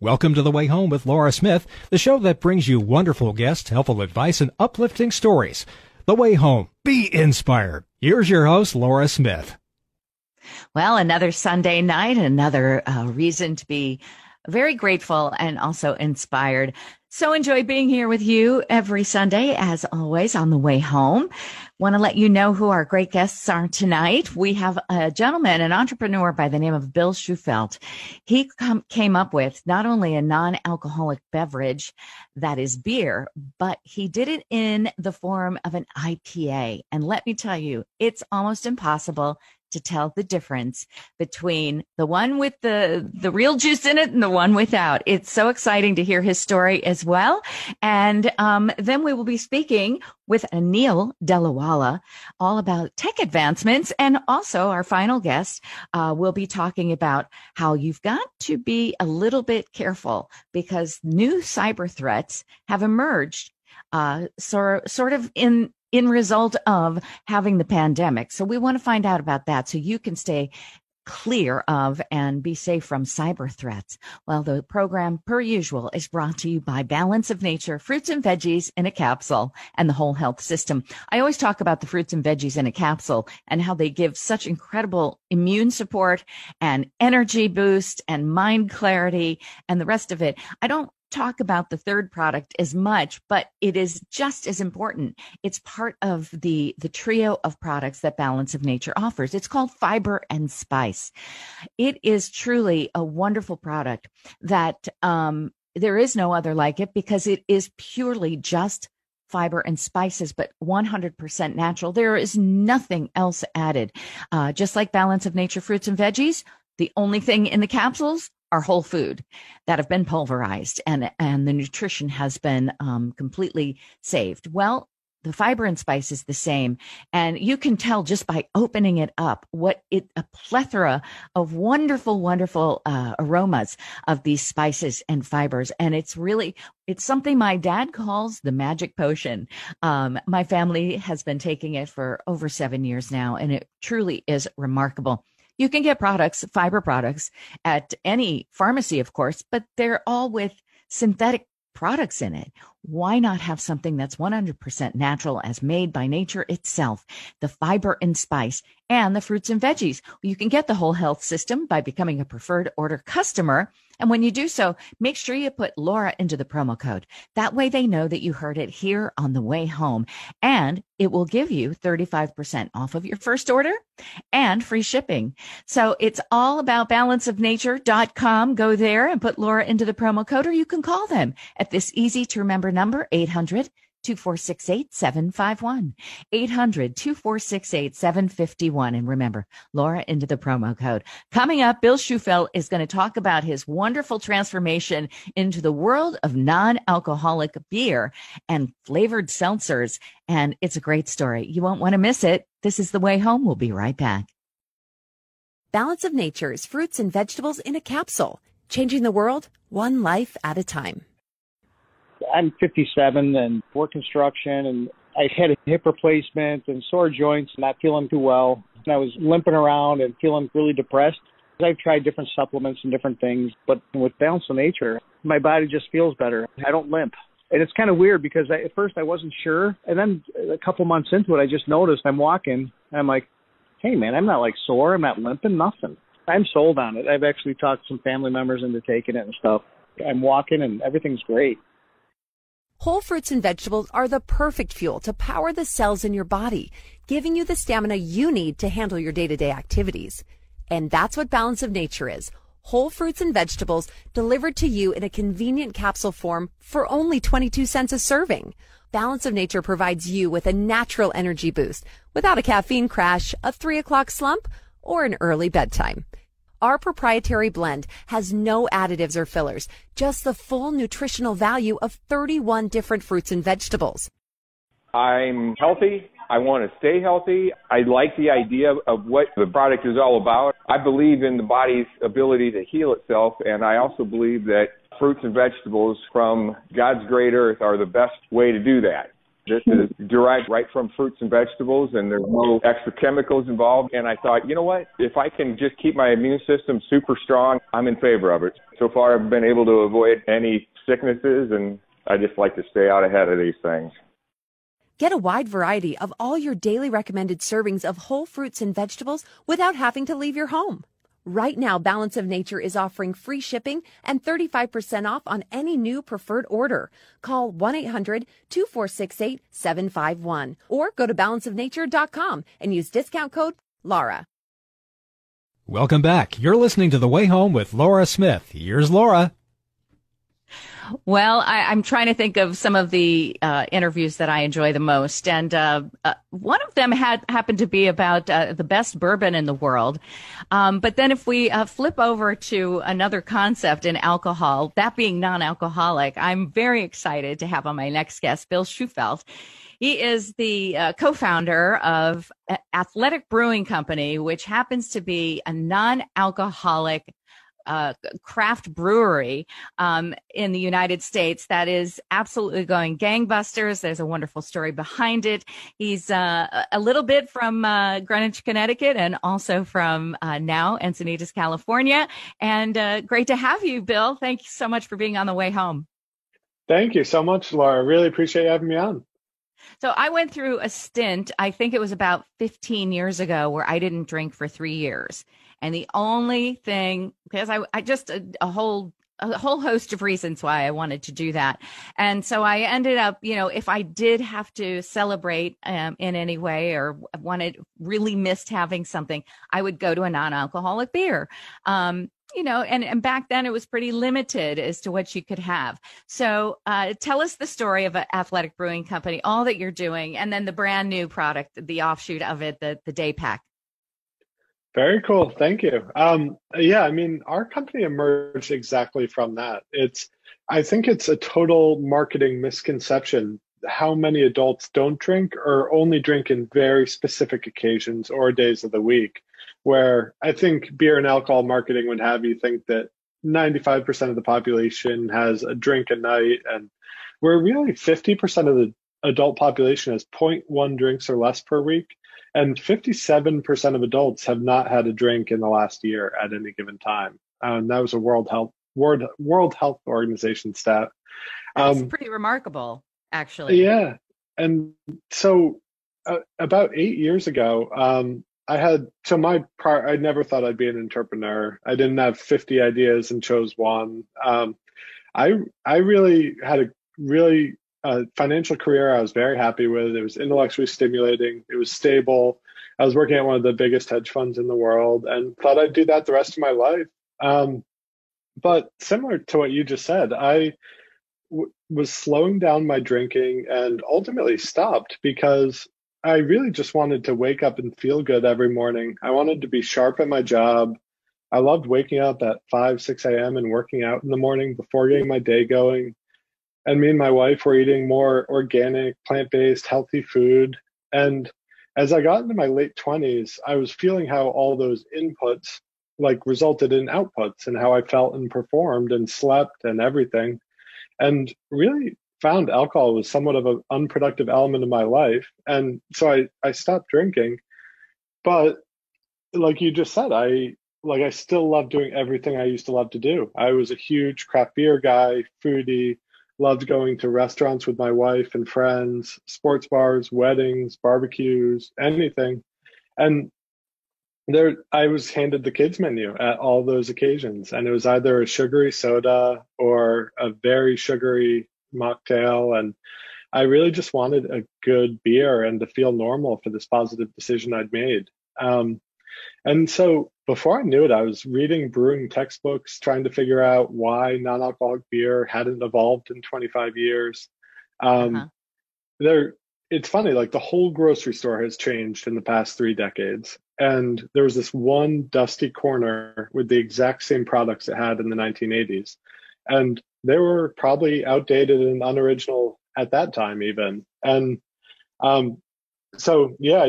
Welcome to The Way Home with Laura Smith, the show that brings you wonderful guests, helpful advice, and uplifting stories. The Way Home. Be inspired. Here's your host, Laura Smith. Well, another Sunday night, another reason to be very grateful and also inspired. So enjoy being here with you every Sunday, as always, on The Way Home. Want to let you know who our great guests are tonight. We have a gentleman, an entrepreneur by the name of Bill Shufelt. He came up with not only a non-alcoholic beverage, that is beer, but he did it in the form of an IPA. And let me tell you, it's almost impossible to tell the difference between the one with the real juice in it and the one without. It's so exciting to hear his story as well. And then we will be speaking with Anil Delawalla all about tech advancements. And also our final guest will be talking about how you've got to be a little bit careful because new cyber threats have emerged sort of in result of having the pandemic. So we want to find out about that so you can stay clear of and be safe from cyber threats. Well, the program, per usual, is brought to you by Balance of Nature, fruits and veggies in a capsule, and the whole health system. I always talk about the fruits and veggies in a capsule and how they give such incredible immune support and energy boost and mind clarity and the rest of it. I don't talk about the third product as much, but it is just as important. It's part of the trio of products that Balance of Nature offers. It's called Fiber and Spice. It is truly a wonderful product that there is no other like it because it is purely just fiber and spices, but 100% natural. There is nothing else added. Just like Balance of Nature fruits and veggies, the only thing in the capsules are whole food that have been pulverized, and the nutrition has been completely saved. Well, the fiber and spice is the same, and you can tell just by opening it up a plethora of wonderful aromas of these spices and fibers. And it's something my dad calls the magic potion. My family has been taking it for over 7 years now, and it truly is remarkable. You can get fiber products at any pharmacy, of course, but they're all with synthetic products in it. Why not have something that's 100% natural as made by nature itself? The fiber and spice and the fruits and veggies. You can get the whole health system by becoming a preferred order customer. And when you do so, make sure you put Laura into the promo code. That way they know that you heard it here on The Way Home, and it will give you 35% off of your first order and free shipping. So it's all about balanceofnature.com. Go there and put Laura into the promo code, or you can call them at this easy to remember number, 800-246-8751, 800-246-8751. And remember, Laura into the promo code. Coming up, Bill Shufelt is going to talk about his wonderful transformation into the world of non-alcoholic beer and flavored seltzers. And it's a great story. You won't want to miss it. This is The Way Home. We'll be right back. Balance of Nature's fruits and vegetables in a capsule, changing the world one life at a time. I'm 57 and work construction, and I had a hip replacement and sore joints, not feeling too well. And I was limping around and feeling really depressed. I've tried different supplements and different things, but with Balance of Nature, my body just feels better. I don't limp. And it's kind of weird because at first I wasn't sure. And then a couple months into it, I just noticed I'm walking and I'm like, hey, man, I'm not like sore. I'm not limping, nothing. I'm sold on it. I've actually talked some family members into taking it and stuff. I'm walking and everything's great. Whole fruits and vegetables are the perfect fuel to power the cells in your body, giving you the stamina you need to handle your day-to-day activities. And that's what Balance of Nature is. Whole fruits and vegetables delivered to you in a convenient capsule form for only 22 cents a serving. Balance of Nature provides you with a natural energy boost without a caffeine crash, a 3 o'clock slump, or an early bedtime. Our proprietary blend has no additives or fillers, just the full nutritional value of 31 different fruits and vegetables. I'm healthy. I want to stay healthy. I like the idea of what the product is all about. I believe in the body's ability to heal itself, and I also believe that fruits and vegetables from God's great earth are the best way to do that. This is derived right from fruits and vegetables, and there's no extra chemicals involved. And I thought, you know what? If I can just keep my immune system super strong, I'm in favor of it. So far, I've been able to avoid any sicknesses, and I just like to stay out ahead of these things. Get a wide variety of all your daily recommended servings of whole fruits and vegetables without having to leave your home. Right now, Balance of Nature is offering free shipping and 35% off on any new preferred order. Call 1-800-246-8751 or go to balanceofnature.com and use discount code Laura. Welcome back. You're listening to The Way Home with Laura Smith. Here's Laura. Well, I'm trying to think of some of the interviews that I enjoy the most. And one of them happened to be about the best bourbon in the world. But then if we flip over to another concept in alcohol, that being non-alcoholic, I'm very excited to have on my next guest, Bill Shufelt. He is the co-founder of Athletic Brewing Company, which happens to be a non-alcoholic craft brewery in the United States that is absolutely going gangbusters. There's a wonderful story behind it. He's a little bit from Greenwich, Connecticut, and also from now Encinitas, California. And great to have you, Bill. Thank you so much for being on The Way Home. Thank you so much, Laura. Really appreciate you having me on. So I went through a stint, I think it was about 15 years ago, where I didn't drink for 3 years. And the only thing, because I just a whole host of reasons why I wanted to do that. And so I ended up, you know, if I did have to celebrate in any way or really missed having something, I would go to a non-alcoholic beer. You know, and back then it was pretty limited as to what you could have. So tell us the story of Athletic Brewing Company, all that you're doing, and then the brand new product, the offshoot of it, the Daypack. Very cool. Thank you. Yeah, I mean, our company emerged exactly from that. I think it's a total marketing misconception how many adults don't drink or only drink in very specific occasions or days of the week, where I think beer and alcohol marketing would have you think that 95% of the population has a drink a night, and we're really 50% of the adult population has 0.1 drinks or less per week, and 57% of adults have not had a drink in the last year at any given time. That was a World Health Organization stat. That's pretty remarkable, actually. Yeah, and so about 8 years ago, I never thought I'd be an entrepreneur. I didn't have 50 ideas and chose one. I really had a financial career I was very happy with. It was intellectually stimulating. It was stable. I was working at one of the biggest hedge funds in the world and thought I'd do that the rest of my life. But similar to what you just said, I was slowing down my drinking and ultimately stopped because I really just wanted to wake up and feel good every morning. I wanted to be sharp at my job. I loved waking up at 5, 6 a.m. and working out in the morning before getting my day going. And me and my wife were eating more organic, plant-based, healthy food. And as I got into my late 20s, I was feeling how all those inputs resulted in outputs and how I felt and performed and slept and everything. And really found alcohol was somewhat of an unproductive element of my life. And so I stopped drinking. But like you just said, I still love doing everything I used to love to do. I was a huge craft beer guy, foodie, loved going to restaurants with my wife and friends, sports bars, weddings, barbecues, anything. And there I was handed the kids menu at all those occasions. And it was either a sugary soda or a very sugary mocktail, and I really just wanted a good beer and to feel normal for this positive decision I'd made. And so before I knew it, I was reading brewing textbooks, trying to figure out why non-alcoholic beer hadn't evolved in 25 years. It's funny, the whole grocery store has changed in the past 3 decades. And there was this one dusty corner with the exact same products it had in the 1980s. And they were probably outdated and unoriginal at that time even. And I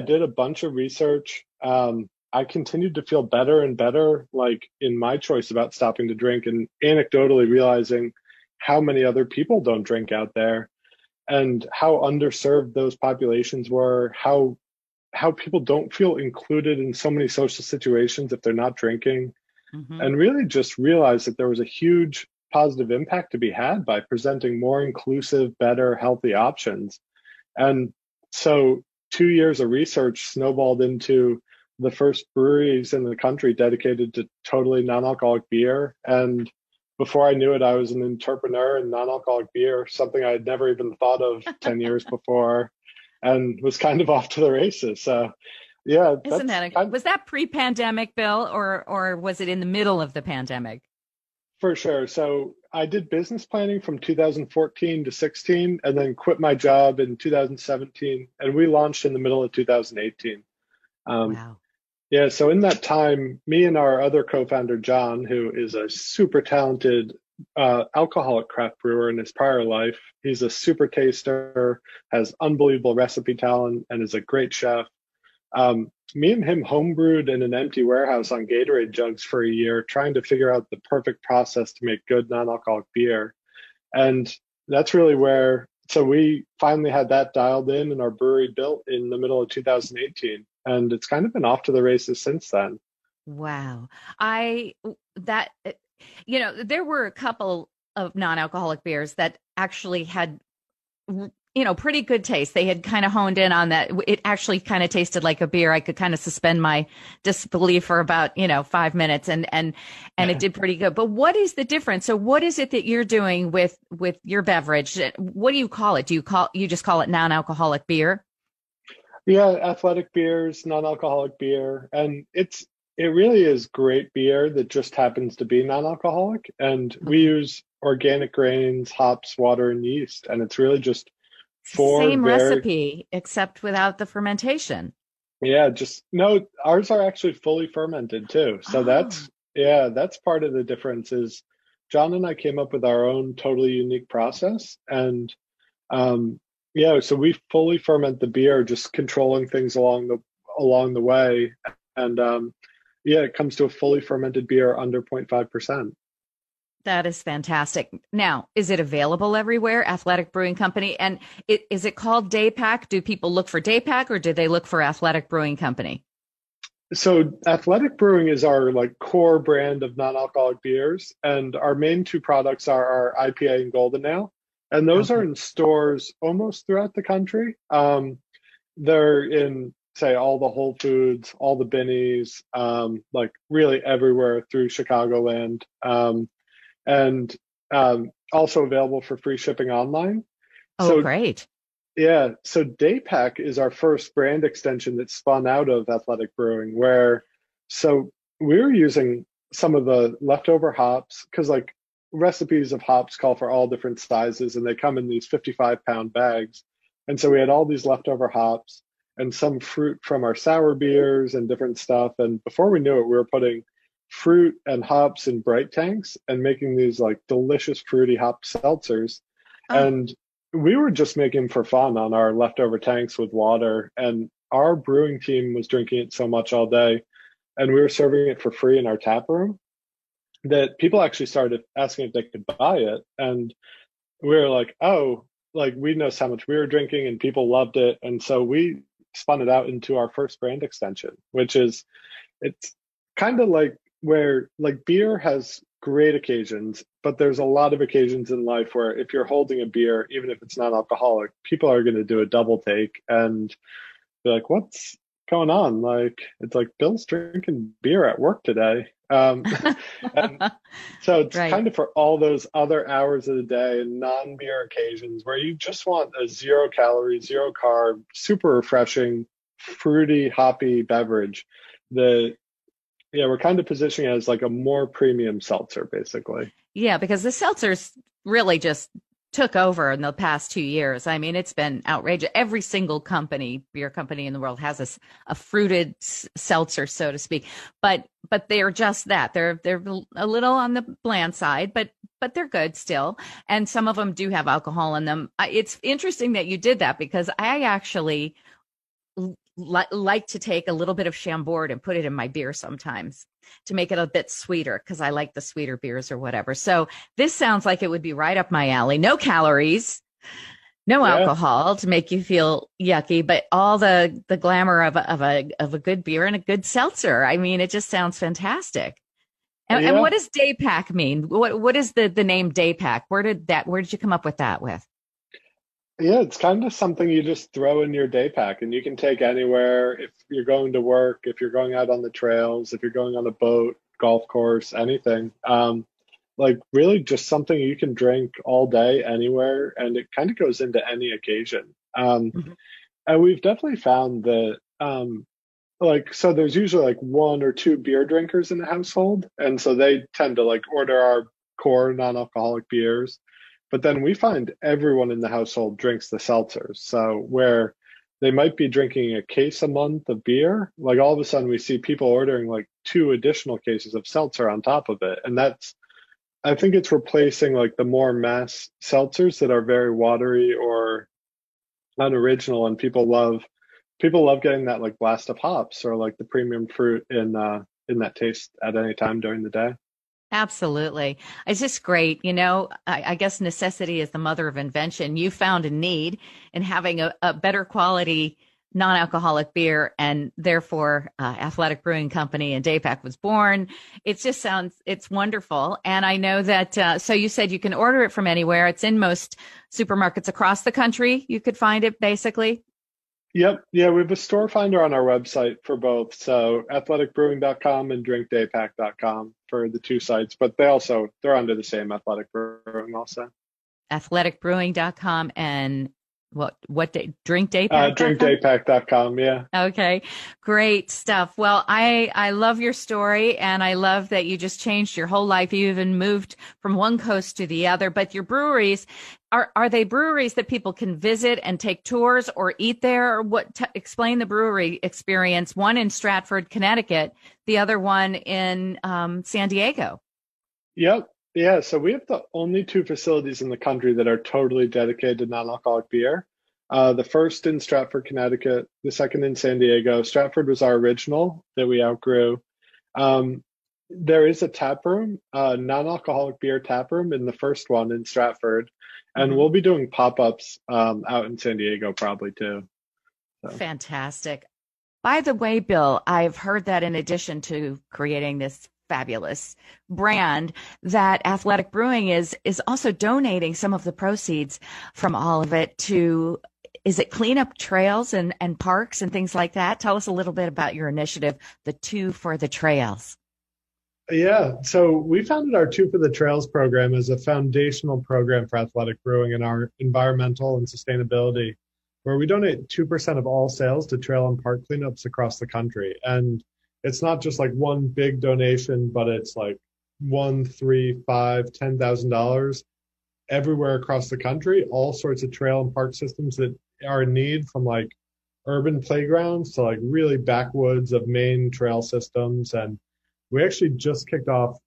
did a bunch of research. I continued to feel better and better, in my choice about stopping to drink and anecdotally realizing how many other people don't drink out there. and how underserved those populations were, how people don't feel included in so many social situations if they're not drinking, and really just realized that there was a huge positive impact to be had by presenting more inclusive, better, healthy options. And so 2 years of research snowballed into the first breweries in the country dedicated to totally non-alcoholic beer. And before I knew it, I was an entrepreneur in non-alcoholic beer, something I had never even thought of 10 years before, and was kind of off to the races. So yeah. Isn't that was that pre-pandemic, Bill, or was it in the middle of the pandemic? For sure. So I did business planning from 2014 to 16, and then quit my job in 2017, and we launched in the middle of 2018. Wow. Yeah, so in that time, me and our other co-founder, John, who is a super talented alcoholic craft brewer in his prior life, he's a super taster, has unbelievable recipe talent, and is a great chef. Me and him homebrewed in an empty warehouse on Gatorade jugs for a year, trying to figure out the perfect process to make good non-alcoholic beer. And that's really where, so we finally had that dialed in and our brewery built in the middle of 2018. And it's kind of been off to the races since then. Wow. There were a couple of non-alcoholic beers that actually had, pretty good taste. They had kind of honed in on that. It actually kind of tasted like a beer. I could kind of suspend my disbelief for about, 5 minutes and it did pretty good. But what is the difference? So what is it that you're doing with your beverage? What do you call it? You just call it non-alcoholic beer? Yeah, athletic beers, non-alcoholic beer, and it really is great beer that just happens to be non-alcoholic. And we use organic grains, hops, water, and yeast, and it's really just recipe except without the fermentation. Yeah, ours are actually fully fermented too. So that's part of the difference is John and I came up with our own totally unique process, and so we fully ferment the beer, just controlling things along the way, and it comes to a fully fermented beer under 0.5%. That is fantastic. Now, is it available everywhere? Athletic Brewing Company, and is it called Daypack? Do people look for Daypack, or do they look for Athletic Brewing Company? So, Athletic Brewing is our core brand of non-alcoholic beers, and our main two products are our IPA and Golden Ale. And those are in stores almost throughout the country. They're in, say, all the Whole Foods, all the Binnies, really everywhere through Chicagoland. And also available for free shipping online. Oh, so, great. Yeah. So Daypack is our first brand extension that spun out of Athletic Brewing, so we were using some of the leftover hops because recipes of hops call for all different sizes, and they come in these 55-pound bags. And so we had all these leftover hops and some fruit from our sour beers and different stuff. And before we knew it, we were putting fruit and hops in bright tanks and making these delicious fruity hop seltzers. Oh. And we were just making them for fun on our leftover tanks with water. And our brewing team was drinking it so much all day, and we were serving it for free in our tap room, that people actually started asking if they could buy it. And we were we noticed how much we were drinking and people loved it. And so we spun it out into our first brand extension, which is, it's kind of where beer has great occasions, but there's a lot of occasions in life where if you're holding a beer, even if it's not alcoholic, people are going to do a double take and be like, what's going on? It's like Bill's drinking beer at work today. And so it's kind of for all those other hours of the day and non-beer occasions where you just want a zero calorie, zero carb, super refreshing, fruity, hoppy beverage. We're kind of positioning it as a more premium seltzer, basically. Yeah, because the seltzers really just took over in the past 2 years. I mean, it's been outrageous. Every single beer company in the world has a fruited seltzer, so to speak. But they're just that. They're a little on the bland side, but they're good still. And some of them do have alcohol in them. It's interesting that you did that, because I actually like to take a little bit of Chambord and put it in my beer sometimes to make it a bit sweeter, because I like the sweeter beers or whatever. So this sounds like it would be right up my alley. No calories, no alcohol to make you feel yucky, but all the glamour of a good beer and a good seltzer. I mean, it just sounds fantastic. And, and what does Daypack mean? What is the name Daypack? Where did you come up with that with? Yeah, it's kind of something you just throw in your day pack and you can take anywhere. If you're going to work, if you're going out on the trails, if you're going on a boat, golf course, anything, like really just something you can drink all day anywhere. And it kind of goes into any occasion. And we've definitely found that so there's usually like one or two beer drinkers in the household. And so they tend to like order our core non-alcoholic beers. But then we find everyone in the household drinks the seltzers. So where they might be drinking a case a month of beer, like all of a sudden we see people ordering like two additional cases of seltzer on top of it. And that's, I think it's replacing like the more mass seltzers that are very watery or unoriginal. And people love getting that like blast of hops or like the premium fruit in that taste at any time during the day. Absolutely. It's just great. You know, I guess necessity is the mother of invention. You found a need in having a better quality non-alcoholic beer, and therefore Athletic Brewing Company and Daypack was born. It just sounds, it's wonderful. And I know that, so you said you can order it from anywhere. It's in most supermarkets across the country. You could find it basically. Yep. Yeah. We have a store finder on our website for both. So athleticbrewing.com and drinkdaypack.com for the two sites, but they're under the same Athletic Brewing also. Athleticbrewing.com and what day? Drinkdaypack? Drinkdaypack.com. Yeah. Okay. Great stuff. Well, I love your story, and I love that you just changed your whole life. You even moved from one coast to the other, but your breweries, are they breweries that people can visit and take tours or eat there? Explain the brewery experience, one in Stratford, Connecticut, the other one in San Diego. Yep. Yeah, so we have the only two facilities in the country that are totally dedicated to non-alcoholic beer. The first in Stratford, Connecticut, the second in San Diego. Stratford was our original that we outgrew. There is a tap room, a non-alcoholic beer tap room in the first one in Stratford. And we'll be doing pop-ups out in San Diego probably too. So. Fantastic. By the way, Bill, I've heard that in addition to creating this fabulous brand, that Athletic Brewing is also donating some of the proceeds from all of it to, is it cleanup trails and parks and things like that? Tell us a little bit about your initiative, the Two for the Trails. Yeah, so we founded our Two for the Trails program as a foundational program for Athletic Brewing and our environmental and sustainability, where we donate 2% of all sales to trail and park cleanups across the country. And it's not just like one big donation, but it's like $1, $3, $5, $10,000 everywhere across the country, all sorts of trail and park systems that are in need, from like urban playgrounds to like really backwoods of Maine trail systems. And we actually just kicked off.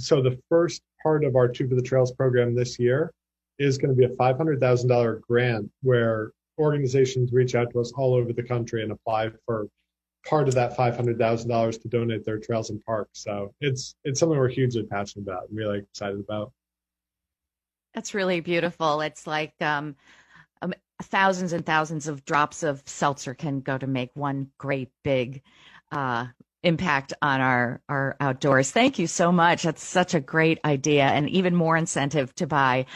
So the first part of our Two for the Trails program this year is going to be a $500,000 grant where organizations reach out to us all over the country and apply for part of that $500,000 to donate their trails and parks. So it's something we're hugely passionate about and really excited about. That's really beautiful. It's like thousands and thousands of drops of seltzer can go to make one great big impact on our outdoors. Thank you so much. That's such a great idea, and even more incentive to buy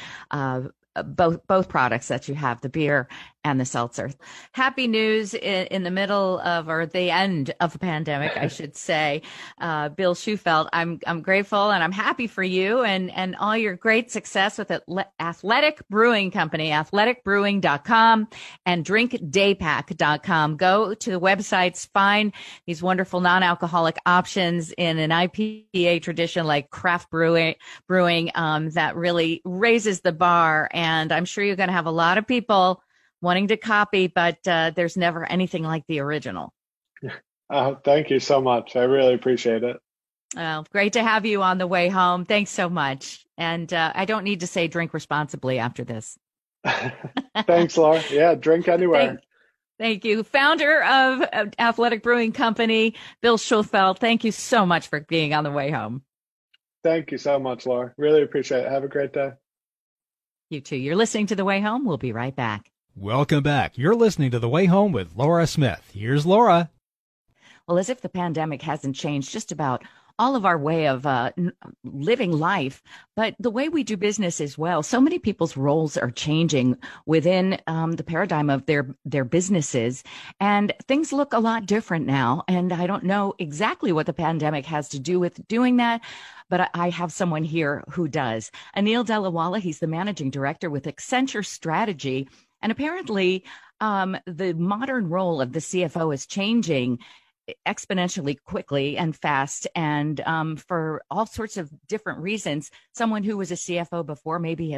both products that you have, the beer and the seltzer. Happy news in the middle of, or the end of the pandemic, I should say. Bill Shufelt, I'm grateful and I'm happy for you and all your great success with Athletic Brewing Company, athleticbrewing.com and drinkdaypack.com. Go to the websites, find these wonderful non-alcoholic options in an IPA tradition like craft brewing that really raises the bar. And I'm sure you're going to have a lot of people wanting to copy, but there's never anything like the original. Thank you so much. I really appreciate it. Great to have you on the way home. Thanks so much. And I don't need to say drink responsibly after this. Thanks, Laura. Yeah, drink anywhere. Thank you. Founder of Athletic Brewing Company, Bill Shufelt, thank you so much for being on the way home. Thank you so much, Laura. Really appreciate it. Have a great day. You too. You're listening to The Way Home. We'll be right back. Welcome back. You're listening to The Way Home with Laura Smith. Here's Laura. Well, as if the pandemic hasn't changed just about all of our way of living life, but the way we do business as well. So many people's roles are changing within the paradigm of their businesses, and things look a lot different now. And I don't know exactly what the pandemic has to do with doing that, but I have someone here who does. Anil Delawalla, he's the managing director with Accenture Strategy. And apparently the modern role of the CFO is changing exponentially quickly and fast, and for all sorts of different reasons. Someone who was a CFO before maybe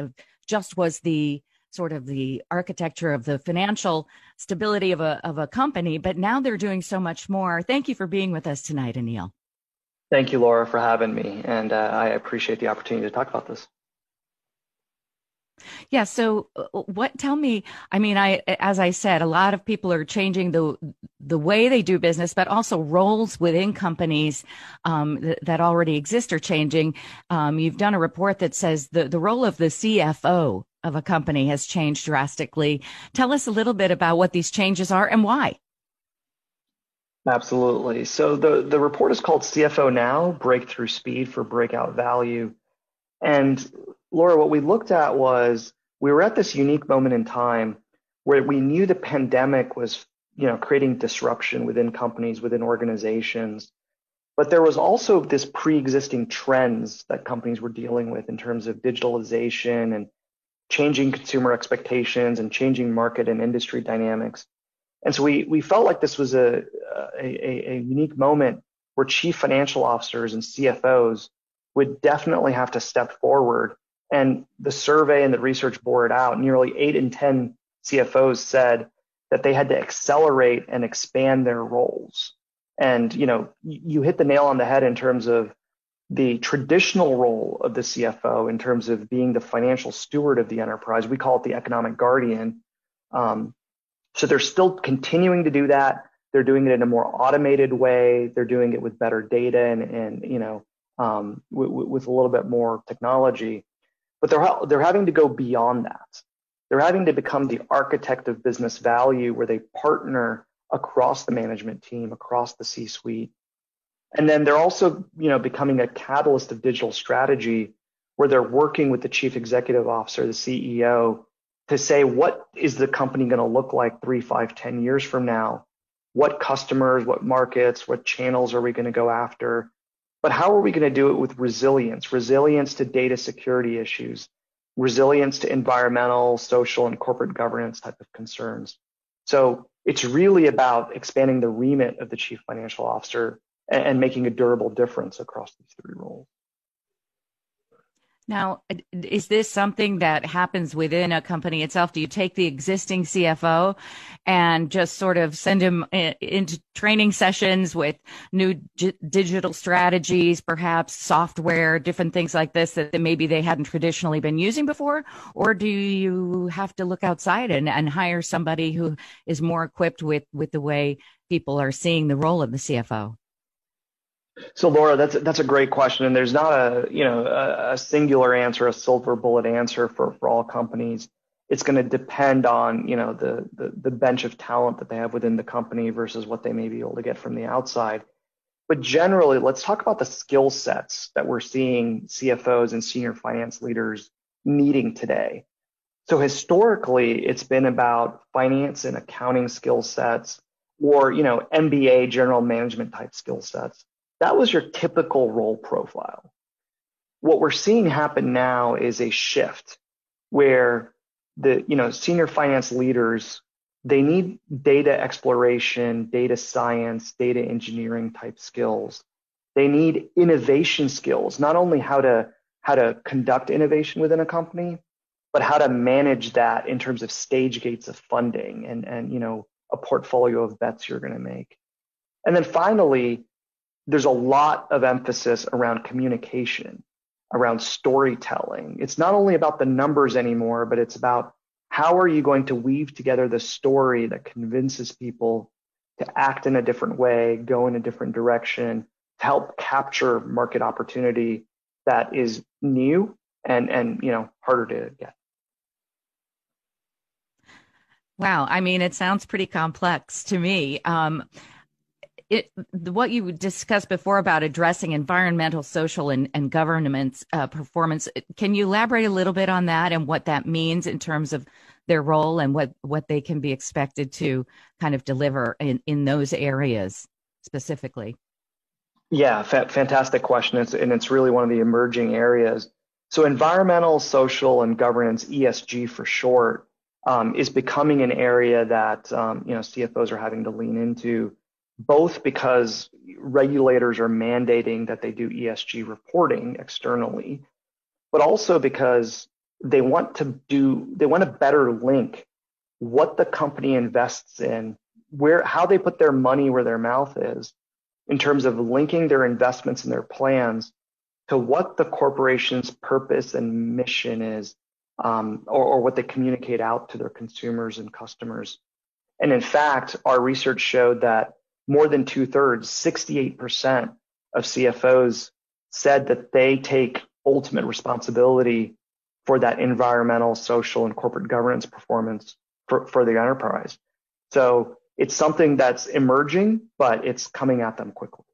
was the sort of the architecture of the financial stability of a company, but now they're doing so much more. Thank you for being with us tonight, Anil. Thank you, Laura, for having me, and I appreciate the opportunity to talk about this. Yeah. So tell me, I mean, as I said, a lot of people are changing the way they do business, but also roles within companies that already exist are changing. You've done a report that says the role of the CFO of a company has changed drastically. Tell us a little bit about what these changes are and why. Absolutely. So the report is called CFO Now, Breakthrough Speed for Breakout Value. And Laura, what we looked at was we were at this unique moment in time where we knew the pandemic was, creating disruption within companies, within organizations, but there was also this pre-existing trends that companies were dealing with in terms of digitalization and changing consumer expectations and changing market and industry dynamics. And so we felt like this was a unique moment where chief financial officers and CFOs would definitely have to step forward. And the survey and the research bore out. Nearly 8 in 10 CFOs said that they had to accelerate and expand their roles. And, you hit the nail on the head in terms of the traditional role of the CFO in terms of being the financial steward of the enterprise. We call it the economic guardian. So they're still continuing to do that. They're doing it in a more automated way. They're doing it with better data and with a little bit more technology. But they're having to go beyond that. They're having to become the architect of business value, where they partner across the management team, across the C-suite. And then they're also, becoming a catalyst of digital strategy, where they're working with the chief executive officer, the CEO, to say, what is the company going to look like 3, 5, 10 years from now? What customers, what markets, what channels are we going to go after? But how are we going to do it with resilience to data security issues, resilience to environmental, social, and corporate governance type of concerns? So it's really about expanding the remit of the chief financial officer and making a durable difference across these 3 roles. Now, is this something that happens within a company itself? Do you take the existing CFO and just sort of send him into training sessions with new digital strategies, perhaps software, different things like this that maybe they hadn't traditionally been using before? Or do you have to look outside and hire somebody who is more equipped with the way people are seeing the role of the CFO? So, Laura, that's a great question, and there's not a singular answer, a silver bullet answer for all companies. It's going to depend on the bench of talent that they have within the company versus what they may be able to get from the outside. But generally, let's talk about the skill sets that we're seeing CFOs and senior finance leaders needing today. So historically, it's been about finance and accounting skill sets, or MBA general management type skill sets. That was your typical role profile. What we're seeing happen now is a shift where the senior finance leaders, they need data exploration, data science, data engineering type skills. They need innovation skills, not only how to conduct innovation within a company, but how to manage that in terms of stage gates of funding and a portfolio of bets you're going to make. And then finally, there's a lot of emphasis around communication, around storytelling. It's not only about the numbers anymore, but it's about how are you going to weave together the story that convinces people to act in a different way, go in a different direction, to help capture market opportunity that is new and harder to get. Wow. I mean, it sounds pretty complex to me. What you discussed before about addressing environmental, social, and governance performance, can you elaborate a little bit on that and what that means in terms of their role and what they can be expected to kind of deliver in those areas specifically? Yeah, fantastic question. It's really one of the emerging areas. So environmental, social, and governance, ESG for short, is becoming an area that CFOs are having to lean into, both because regulators are mandating that they do ESG reporting externally, but also because they want to better link what the company invests in, how they put their money where their mouth is, in terms of linking their investments and their plans to what the corporation's purpose and mission is, or what they communicate out to their consumers and customers. And in fact, our research showed that more than 2/3, 68% of CFOs said that they take ultimate responsibility for that environmental, social, and corporate governance performance for the enterprise. So it's something that's emerging, but it's coming at them quickly.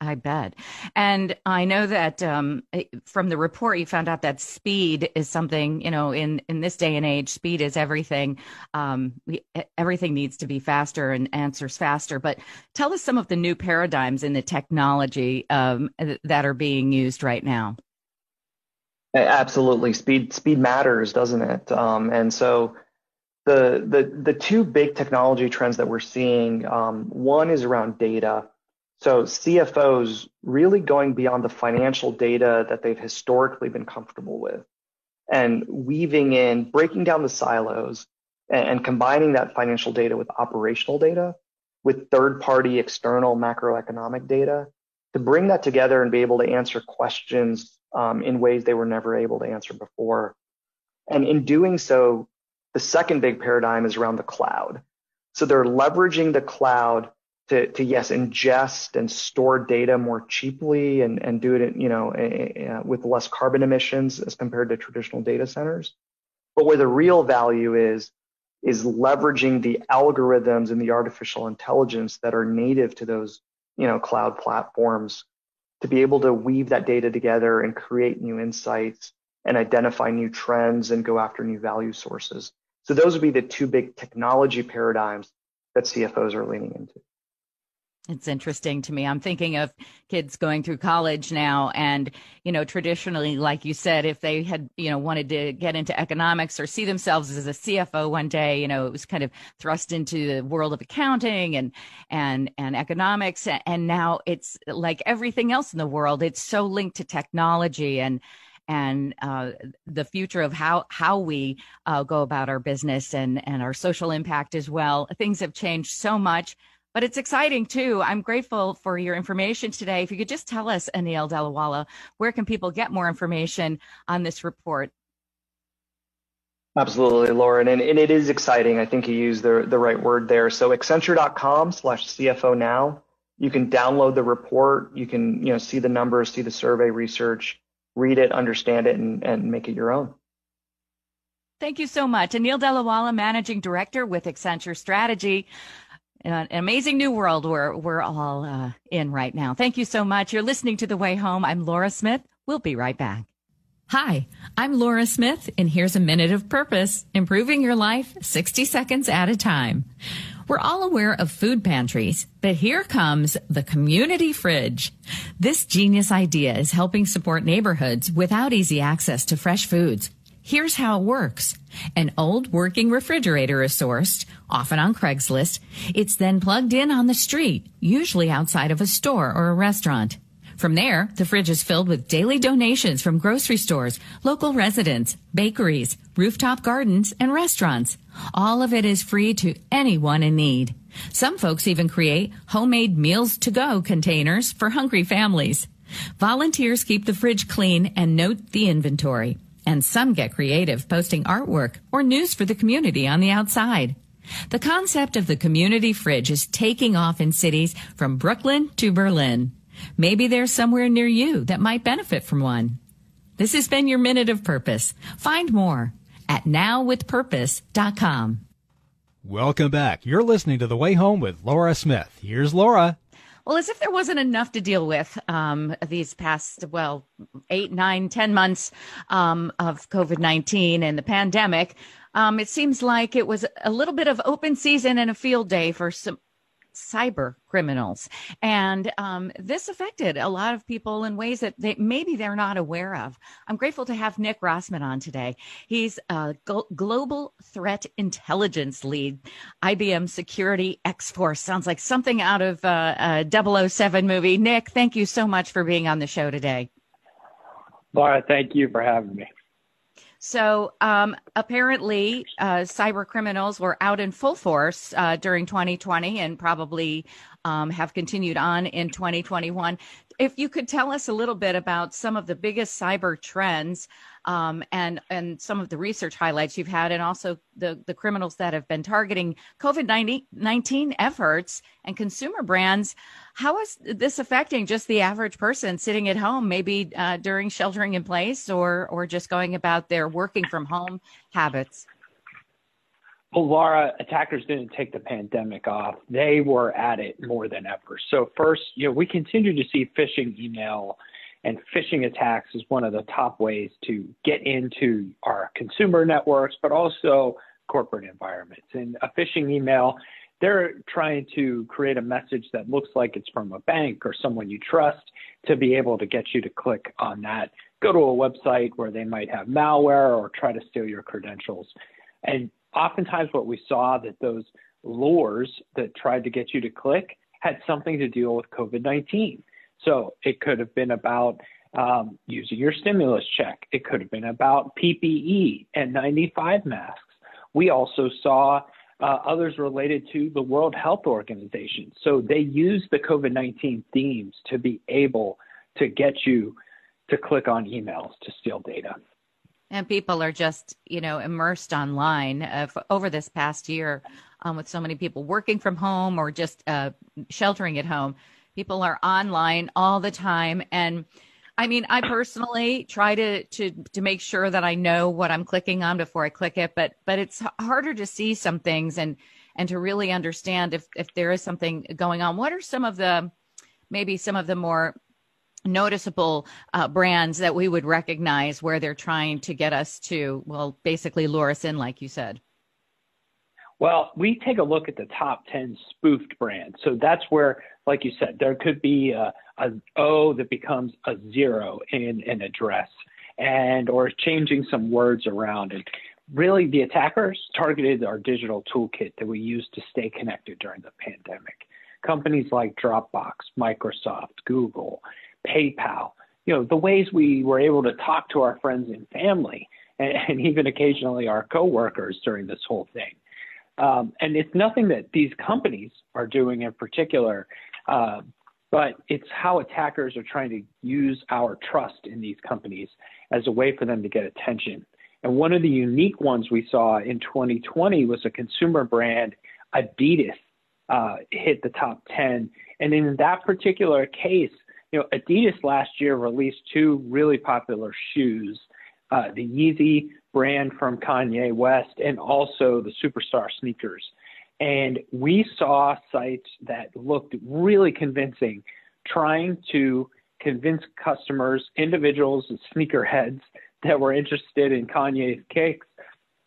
I bet. And I know that from the report, you found out that speed is something, in this day and age, speed is everything. Everything needs to be faster and answers faster. But tell us some of the new paradigms in the technology that are being used right now. Absolutely. Speed matters, doesn't it? And so the two big technology trends that we're seeing, one is around data. So CFOs really going beyond the financial data that they've historically been comfortable with and breaking down the silos and combining that financial data with operational data, with third-party external macroeconomic data, to bring that together and be able to answer questions in ways they were never able to answer before. And in doing so, the second big paradigm is around the cloud. So they're leveraging the cloud to ingest and store data more cheaply and do it, with less carbon emissions as compared to traditional data centers. But where the real value is leveraging the algorithms and the artificial intelligence that are native to those, cloud platforms to be able to weave that data together and create new insights and identify new trends and go after new value sources. So those would be the two big technology paradigms that CFOs are leaning into. It's interesting to me. I'm thinking of kids going through college now and, traditionally, like you said, if they had, wanted to get into economics or see themselves as a CFO one day, it was kind of thrust into the world of accounting and economics. And now it's like everything else in the world. It's so linked to technology and the future of how we go about our business and our social impact as well. Things have changed so much. But it's exciting, too. I'm grateful for your information today. If you could just tell us, Anil Delawalla, where can people get more information on this report? Absolutely, Lauren. And it is exciting. I think you used the right word there. So Accenture.com/CFO now. You can download the report. You can see the numbers, see the survey research, read it, understand it, and make it your own. Thank you so much. Anil Delawalla, Managing Director with Accenture Strategy. An amazing new world we're all in right now. Thank you so much. You're listening to The Way Home. I'm Laura Smith. We'll be right back. Hi, I'm Laura Smith, and here's a minute of purpose, improving your life 60 seconds at a time. We're all aware of food pantries, but here comes the community fridge. This genius idea is helping support neighborhoods without easy access to fresh foods. Here's how it works. An old working refrigerator is sourced, often on Craigslist. It's then plugged in on the street, usually outside of a store or a restaurant. From there, the fridge is filled with daily donations from grocery stores, local residents, bakeries, rooftop gardens, and restaurants. All of it is free to anyone in need. Some folks even create homemade meals to go containers for hungry families. Volunteers keep the fridge clean and note the inventory. And some get creative, posting artwork or news for the community on the outside. The concept of the community fridge is taking off in cities from Brooklyn to Berlin. Maybe there's somewhere near you that might benefit from one. This has been your Minute of Purpose. Find more at nowwithpurpose.com. Welcome back. You're listening to The Way Home with Laura Smith. Here's Laura. Well, as if there wasn't enough to deal with these past, 8, 9, 10 months of COVID-19 and the pandemic, it seems like it was a little bit of open season and a field day for some cyber criminals. And this affected a lot of people in ways that maybe they're not aware of. I'm grateful to have Nick Rossman on today. He's a global threat intelligence lead, IBM Security X-Force. Sounds like something out of a 007 movie. Nick, thank you so much for being on the show today. Laura, thank you for having me. So apparently cyber criminals were out in full force during 2020 and probably have continued on in 2021. If you could tell us a little bit about some of the biggest cyber trends and some of the research highlights you've had, and also the criminals that have been targeting COVID-19 efforts and consumer brands, how is this affecting just the average person sitting at home, maybe during sheltering in place or just going about their working from home habits? Well, Laura, attackers didn't take the pandemic off. They were at it more than ever. So first, we continue to see phishing email and phishing attacks is one of the top ways to get into our consumer networks, but also corporate environments. And a phishing email, they're trying to create a message that looks like it's from a bank or someone you trust to be able to get you to click on that, go to a website where they might have malware or try to steal your credentials. And oftentimes what we saw that those lures that tried to get you to click had something to deal with COVID-19. So it could have been about using your stimulus check. It could have been about PPE and N95 masks. We also saw others related to the World Health Organization. So they used the COVID-19 themes to be able to get you to click on emails to steal data. And people are just, immersed online over this past year with so many people working from home or just sheltering at home. People are online all the time. And I personally try to make sure that I know what I'm clicking on before I click it. But it's harder to see some things and to really understand if there is something going on. What are some of the more noticeable brands that we would recognize where they're trying to get us to, basically lure us in, like you said? Well, we take a look at the top 10 spoofed brands. So that's where, like you said, there could be an O that becomes a zero in an address or changing some words around. And really the attackers targeted our digital toolkit that we use to stay connected during the pandemic. Companies like Dropbox, Microsoft, Google, PayPal, the ways we were able to talk to our friends and family and even occasionally our coworkers during this whole thing. And it's nothing that these companies are doing in particular, but it's how attackers are trying to use our trust in these companies as a way for them to get attention. And one of the unique ones we saw in 2020 was a consumer brand, Adidas, hit the top 10. And in that particular case, Adidas last year released two really popular shoes, the Yeezy brand from Kanye West and also the Superstar sneakers. And we saw sites that looked really convincing, trying to convince customers, individuals, and sneakerheads that were interested in Kanye's kicks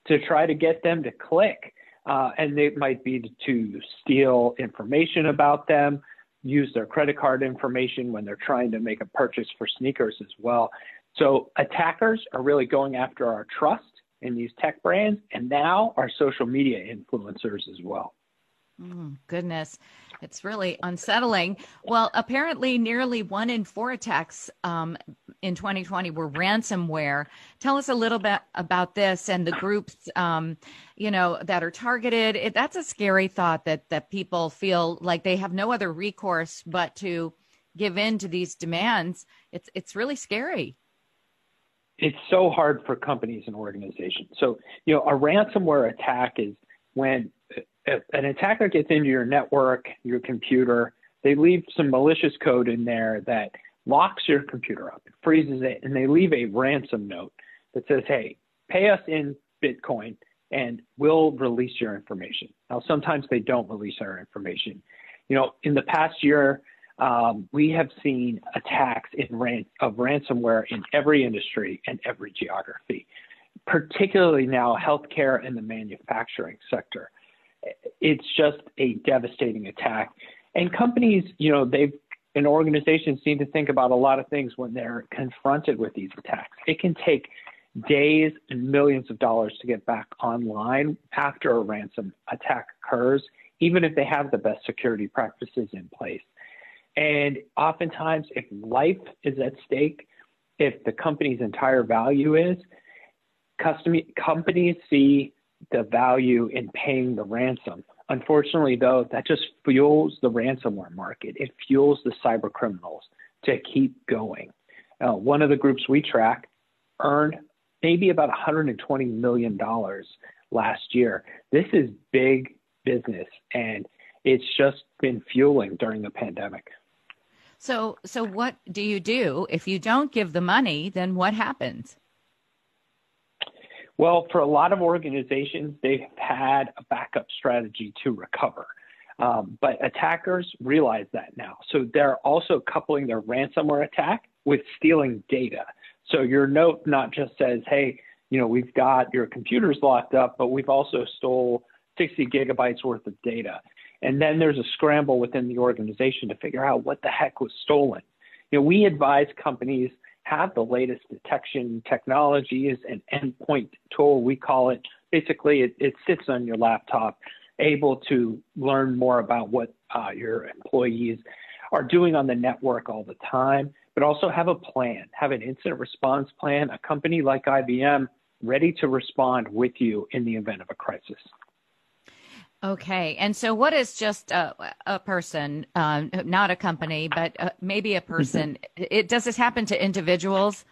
to try to get them to click. And it might be to steal information about them, use their credit card information when they're trying to make a purchase for sneakers as well. So attackers are really going after our trust in these tech brands and now our social media influencers as well. Goodness. It's really unsettling. Well, apparently nearly 1 in 4 attacks in 2020 were ransomware. Tell us a little bit about this and the groups, that are targeted. That's a scary thought that people feel like they have no other recourse but to give in to these demands. It's really scary. It's so hard for companies and organizations. So, a ransomware attack is when an attacker gets into your network, your computer, they leave some malicious code in there that locks your computer up, freezes it, and they leave a ransom note that says, hey, pay us in Bitcoin and will release your information. Now, sometimes they don't release our information. You know, in the past year, we have seen attacks of ransomware in every industry and every geography, particularly now healthcare and the manufacturing sector. It's just a devastating attack. And companies, you know, and organizations need to think about a lot of things when they're confronted with these attacks. It can take days and millions of dollars to get back online after a ransom attack occurs, even if they have the best security practices in place. And oftentimes, if life is at stake, if the company's entire value is, companies see the value in paying the ransom. Unfortunately, though, that just fuels the ransomware market. It fuels the cyber criminals to keep going. One of the groups we track earned maybe about $120 million last year. This is big business, and it's just been fueling during the pandemic. So what do you do? If you don't give the money, then what happens? Well, for a lot of organizations, they've had a backup strategy to recover. But attackers realize that now. So they're also coupling their ransomware attack with stealing data. So your note not just says, hey, you know, we've got your computers locked up, but we've also stole 60 gigabytes worth of data. And then there's a scramble within the organization to figure out what the heck was stolen. You know, we advise companies have the latest detection technologies and endpoint tool, we call it. Basically, it sits on your laptop, able to learn more about what your employees are doing on the network all the time, but also have a plan, have an incident response plan, a company like IBM ready to respond with you in the event of a crisis. Okay. And so what is just a person, not a company, but maybe a person, does this happen to individuals,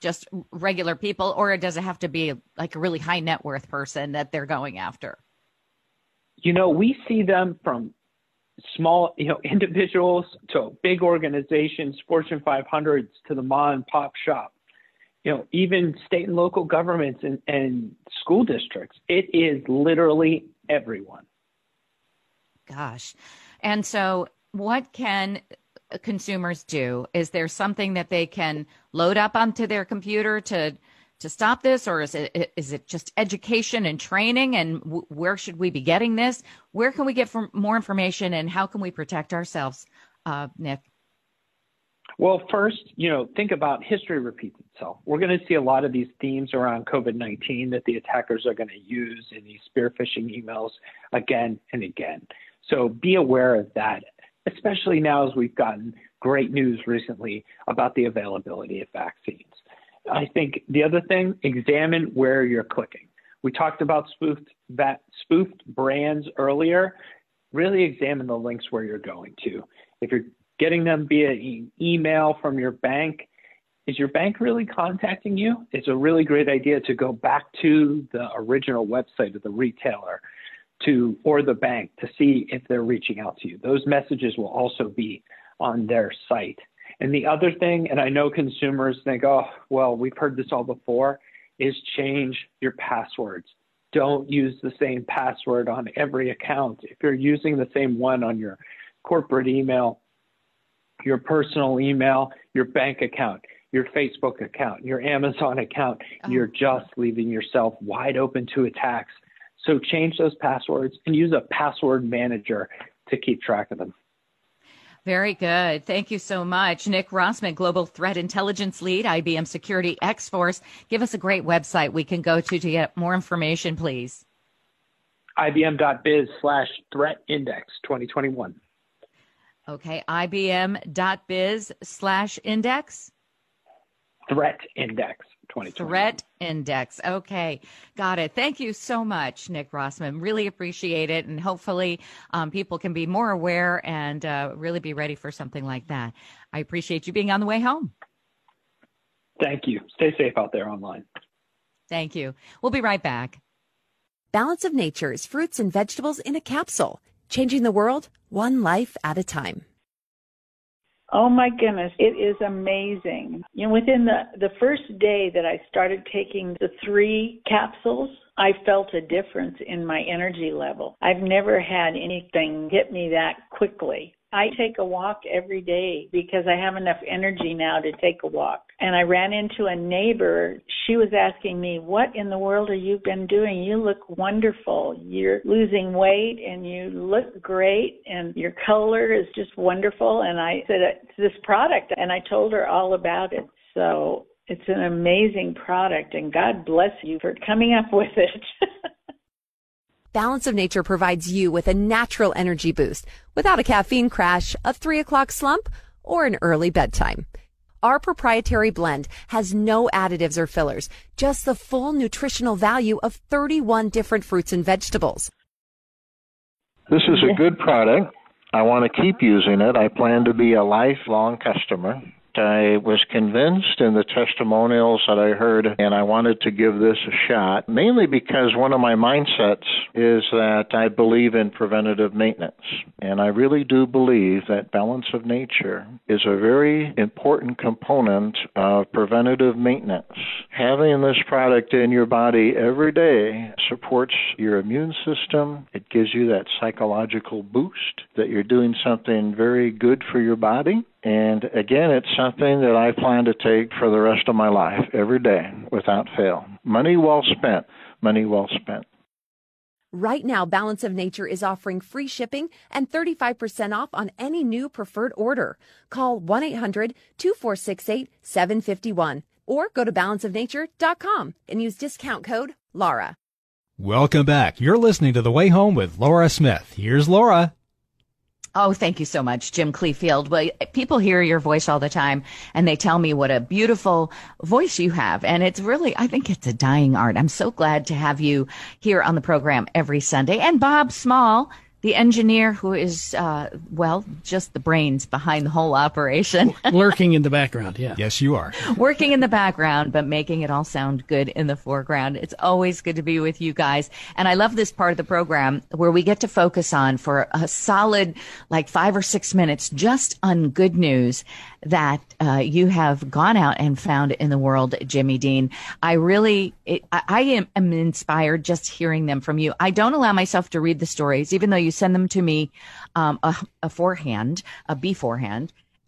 just regular people, or does it have to be like a really high net worth person that they're going after? You know, we see them from small, you know, individuals to big organizations, Fortune 500s to the mom and pop shop, you know, even state and local governments and school districts. It is literally everyone. Gosh. And so what can consumers do? Is there something that they can load up onto their computer to stop this? Or is it just education and training? And where should we be getting this? Where can we get more information, and how can we protect ourselves, Nick? Well, first, you know, think about history repeats itself. We're going to see a lot of these themes around COVID-19 that the attackers are going to use in these spear phishing emails again and again. So be aware of that, especially now as we've gotten great news recently about the availability of vaccines. I think the other thing, examine where you're clicking. We talked about spoofed brands earlier. Really examine the links where you're going to. If you're getting them via email from your bank. Is your bank really contacting you? It's a really great idea to go back to the original website of the retailer or the bank to see if they're reaching out to you. Those messages will also be on their site. And the other thing, and I know consumers think, oh, well, we've heard this all before, is change your passwords. Don't use the same password on every account. If you're using the same one on your corporate email, your personal email, your bank account, your Facebook account, your Amazon account, you're just leaving yourself wide open to attacks. So change those passwords and use a password manager to keep track of them. Very good. Thank you so much. Nick Rossman, Global Threat Intelligence Lead, IBM Security X-Force. Give us a great website we can go to get more information, please. IBM.biz/threatindex2021. Okay, IBM.biz/index? Threat Index 2020. Threat Index. Okay, got it. Thank you so much, Nick Rossman. Really appreciate it. And hopefully people can be more aware and really be ready for something like that. I appreciate you being on The Way Home. Thank you. Stay safe out there online. Thank you. We'll be right back. Balance of Nature is fruits and vegetables in a capsule. Changing the world, one life at a time. Oh, my goodness. It is amazing. You know, within the first day that I started taking the 3 capsules, I felt a difference in my energy level. I've never had anything hit me that quickly. I take a walk every day because I have enough energy now to take a walk. And I ran into a neighbor. She was asking me, what in the world have you been doing? You look wonderful. You're losing weight and you look great and your color is just wonderful. And I said, it's this product. And I told her all about it. So it's an amazing product and God bless you for coming up with it. Balance of Nature provides you with a natural energy boost without a caffeine crash, a 3 o'clock slump, or an early bedtime. Our proprietary blend has no additives or fillers, just the full nutritional value of 31 different fruits and vegetables. This is a good product. I want to keep using it. I plan to be a lifelong customer. I was convinced in the testimonials that I heard, and I wanted to give this a shot, mainly because one of my mindsets is that I believe in preventative maintenance. And I really do believe that Balance of Nature is a very important component of preventative maintenance. Having this product in your body every day supports your immune system. It gives you that psychological boost that you're doing something very good for your body. And again, it's something that I plan to take for the rest of my life, every day, without fail. Money well spent, money well spent. Right now, Balance of Nature is offering free shipping and 35% off on any new preferred order. Call 1-800-2468-751 or go to balanceofnature.com and use discount code Laura. Welcome back. You're listening to The Way Home with Laura Smith. Here's Laura. Oh, thank you so much, Jim Clefield. Well, people hear your voice all the time, and they tell me what a beautiful voice you have. And it's really, I think it's a dying art. I'm so glad to have you here on the program every Sunday. And Bob Small, the engineer who is, well, just the brains behind the whole operation. Lurking in the background, yeah. Yes, you are. Working in the background, but making it all sound good in the foreground. It's always good to be with you guys. And I love this part of the program where we get to focus on for a solid, like 5 or 6 minutes, just on good news that you have gone out and found in the world, Jimmy Dean. I am inspired just hearing them from you. I don't allow myself to read the stories, even though you send them to me beforehand.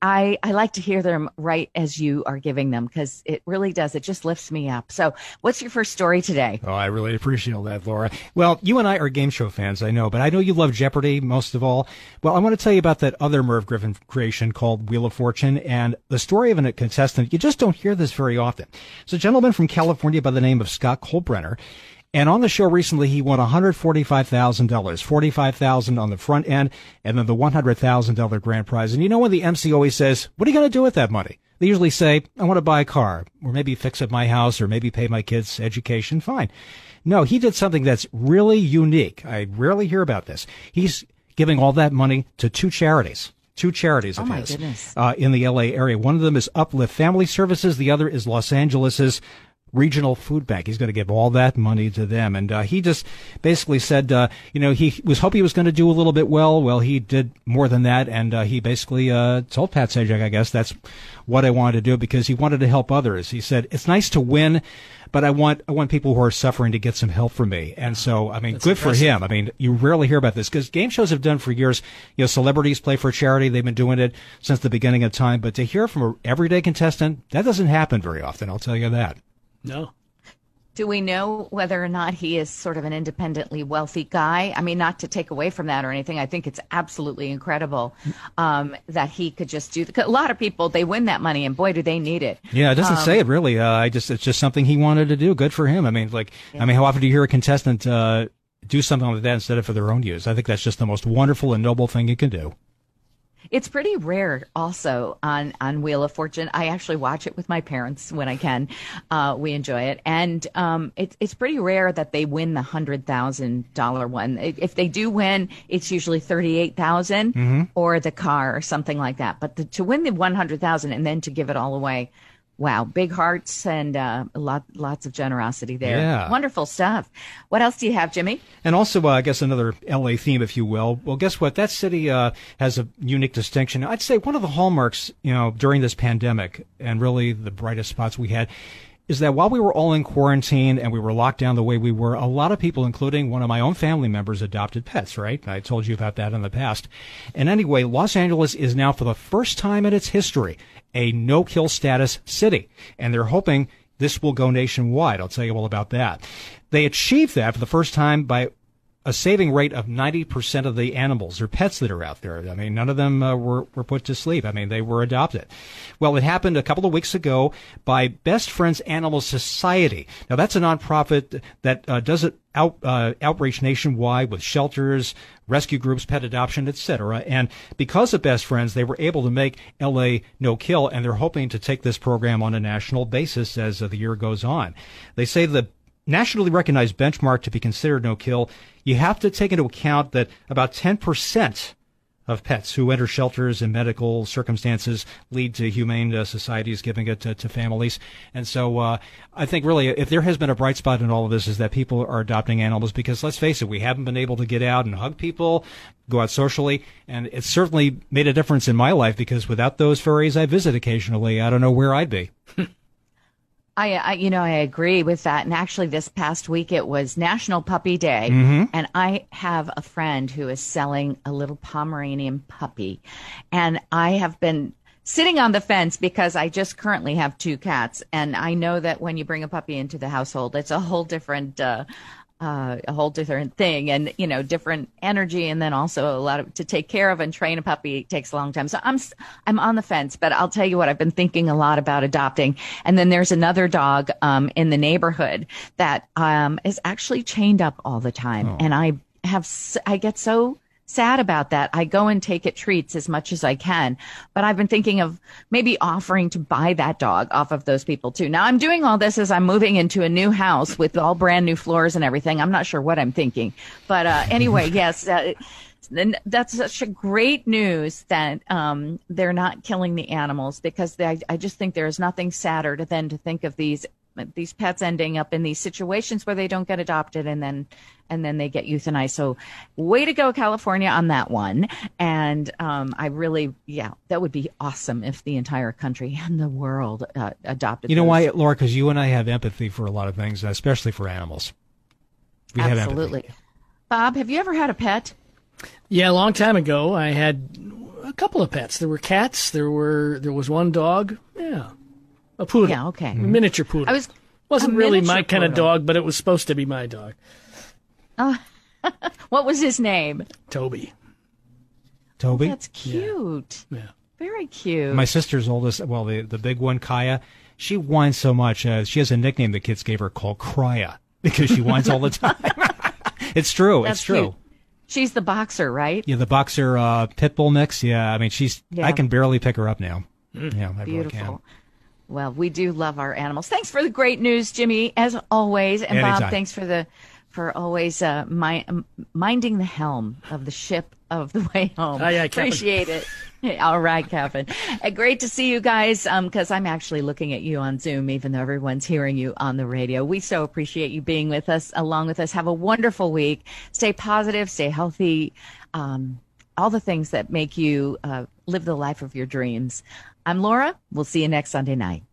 I like to hear them right as you are giving them because it really does. It just lifts me up. So what's your first story today? Oh, I really appreciate that, Laura. Well, you and I are game show fans, I know, but I know you love Jeopardy most of all. Well, I want to tell you about that other Merv Griffin creation called Wheel of Fortune and the story of a contestant. You just don't hear this very often. It's a gentleman from California by the name of Scott Colbrenner. And on the show recently, he won $145,000, $45,000 on the front end, and then the $100,000 grand prize. And you know when the MC always says, what are you going to do with that money? They usually say, I want to buy a car, or maybe fix up my house, or maybe pay my kids' education. Fine. No, he did something that's really unique. I rarely hear about this. He's giving all that money to two charities of his in the L.A. area. One of them is Uplift Family Services. The other is Los Angeles's Regional Food Bank. He's going to give all that money to them. And he just basically said, he was hoping he was going to do a little bit well. Well, he did more than that. And he basically told Pat Sajak, I guess, that's what I wanted to do because he wanted to help others. He said, it's nice to win, but I want people who are suffering to get some help from me. And so, I mean, that's good impressive. For him. I mean, you rarely hear about this because game shows have done for years. You know, celebrities play for charity. They've been doing it since the beginning of time. But to hear from an everyday contestant, that doesn't happen very often. I'll tell you that. No. Do we know whether or not he is sort of an independently wealthy guy? I mean, not to take away from that or anything. I think it's absolutely incredible that he could just do a lot of people, they win that money, and boy, do they need it. Yeah, it doesn't say it really. It's just something he wanted to do. Good for him. I mean, how often do you hear a contestant do something like that instead of for their own use? I think that's just the most wonderful and noble thing you can do. It's pretty rare also on Wheel of Fortune. I actually watch it with my parents when I can. We enjoy it. And it's pretty rare that they win the $100,000 one. If they do win, it's usually $38,000 or the car or something like that. But to win the $100,000 and then to give it all away, Wow, big hearts and lots of generosity there. Yeah. Wonderful stuff. What else do you have, Jimmy? And also, I guess, another L.A. theme, if you will. Well, guess what? That city has a unique distinction. I'd say one of the hallmarks, during this pandemic, and really the brightest spots we had, is that while we were all in quarantine and we were locked down the way we were, a lot of people, including one of my own family members, adopted pets, right? I told you about that in the past. And anyway, Los Angeles is now, for the first time in its history, a no-kill status city. And they're hoping this will go nationwide. I'll tell you all about that. They achieved that for the first time by a saving rate of 90% of the animals or pets that are out there. I mean, none of them were put to sleep. I mean, they were adopted. Well, it happened a couple of weeks ago by Best Friends Animal Society. Now, that's a nonprofit that does it outreach nationwide with shelters, rescue groups, pet adoption, etc. And because of Best Friends, they were able to make L.A. no kill, and they're hoping to take this program on a national basis as the year goes on. They say the nationally recognized benchmark to be considered no-kill, you have to take into account that about 10% of pets who enter shelters in medical circumstances lead to humane societies giving it to families. And so I think really if there has been a bright spot in all of this is that people are adopting animals because, let's face it, we haven't been able to get out and hug people, go out socially, and it certainly made a difference in my life because without those furries I visit occasionally, I don't know where I'd be. I agree with that. And actually, this past week, it was National Puppy Day. Mm-hmm. And I have a friend who is selling a little Pomeranian puppy. And I have been sitting on the fence because I just currently have two cats. And I know that when you bring a puppy into the household, it's a whole different thing and, different energy. And then also to take care of and train a puppy takes a long time. So I'm on the fence, but I'll tell you what, I've been thinking a lot about adopting. And then there's another dog, in the neighborhood that, is actually chained up all the time. Oh. And I get so sad about that. I go and take it treats as much as I can, but I've been thinking of maybe offering to buy that dog off of those people too. Now I'm doing all this as I'm moving into a new house with all brand new floors and everything. I'm not sure what I'm thinking, but anyway, yes, that's such a great news that they're not killing the animals because I just think there is nothing sadder than to think of these pets ending up in these situations where they don't get adopted and then they get euthanized. So way to go, California, on that one. And that would be awesome if the entire country and the world adopted. You know why, Laura? Because you and I have empathy for a lot of things, especially for animals. We absolutely have empathy. Bob, have you ever had a pet? Yeah, a long time ago, I had a couple of pets. There were cats. There was one dog. Yeah. A poodle. Yeah, okay. A miniature poodle. Wasn't really my kind of dog, but it was supposed to be my dog. What was his name? Toby. Toby? Oh, that's cute. Yeah. Very cute. My sister's oldest, well, the big one, Kaya, she whines so much. She has a nickname the kids gave her called Crya because she whines all the time. It's true. That's true. Cute. She's the boxer, right? Yeah, the boxer pit bull mix. Yeah, I mean, I can barely pick her up now. Mm. Yeah, I beautiful. Really can. Well, we do love our animals. Thanks for the great news, Jimmy, as always. And anytime. Bob, thanks for always minding the helm of the ship of the way home. Oh, yeah, appreciate it. All right, Kevin. Great to see you guys because I'm actually looking at you on Zoom, even though everyone's hearing you on the radio. We so appreciate you being with us, along with us. Have a wonderful week. Stay positive. Stay healthy. All the things that make you live the life of your dreams. I'm Laura. We'll see you next Sunday night.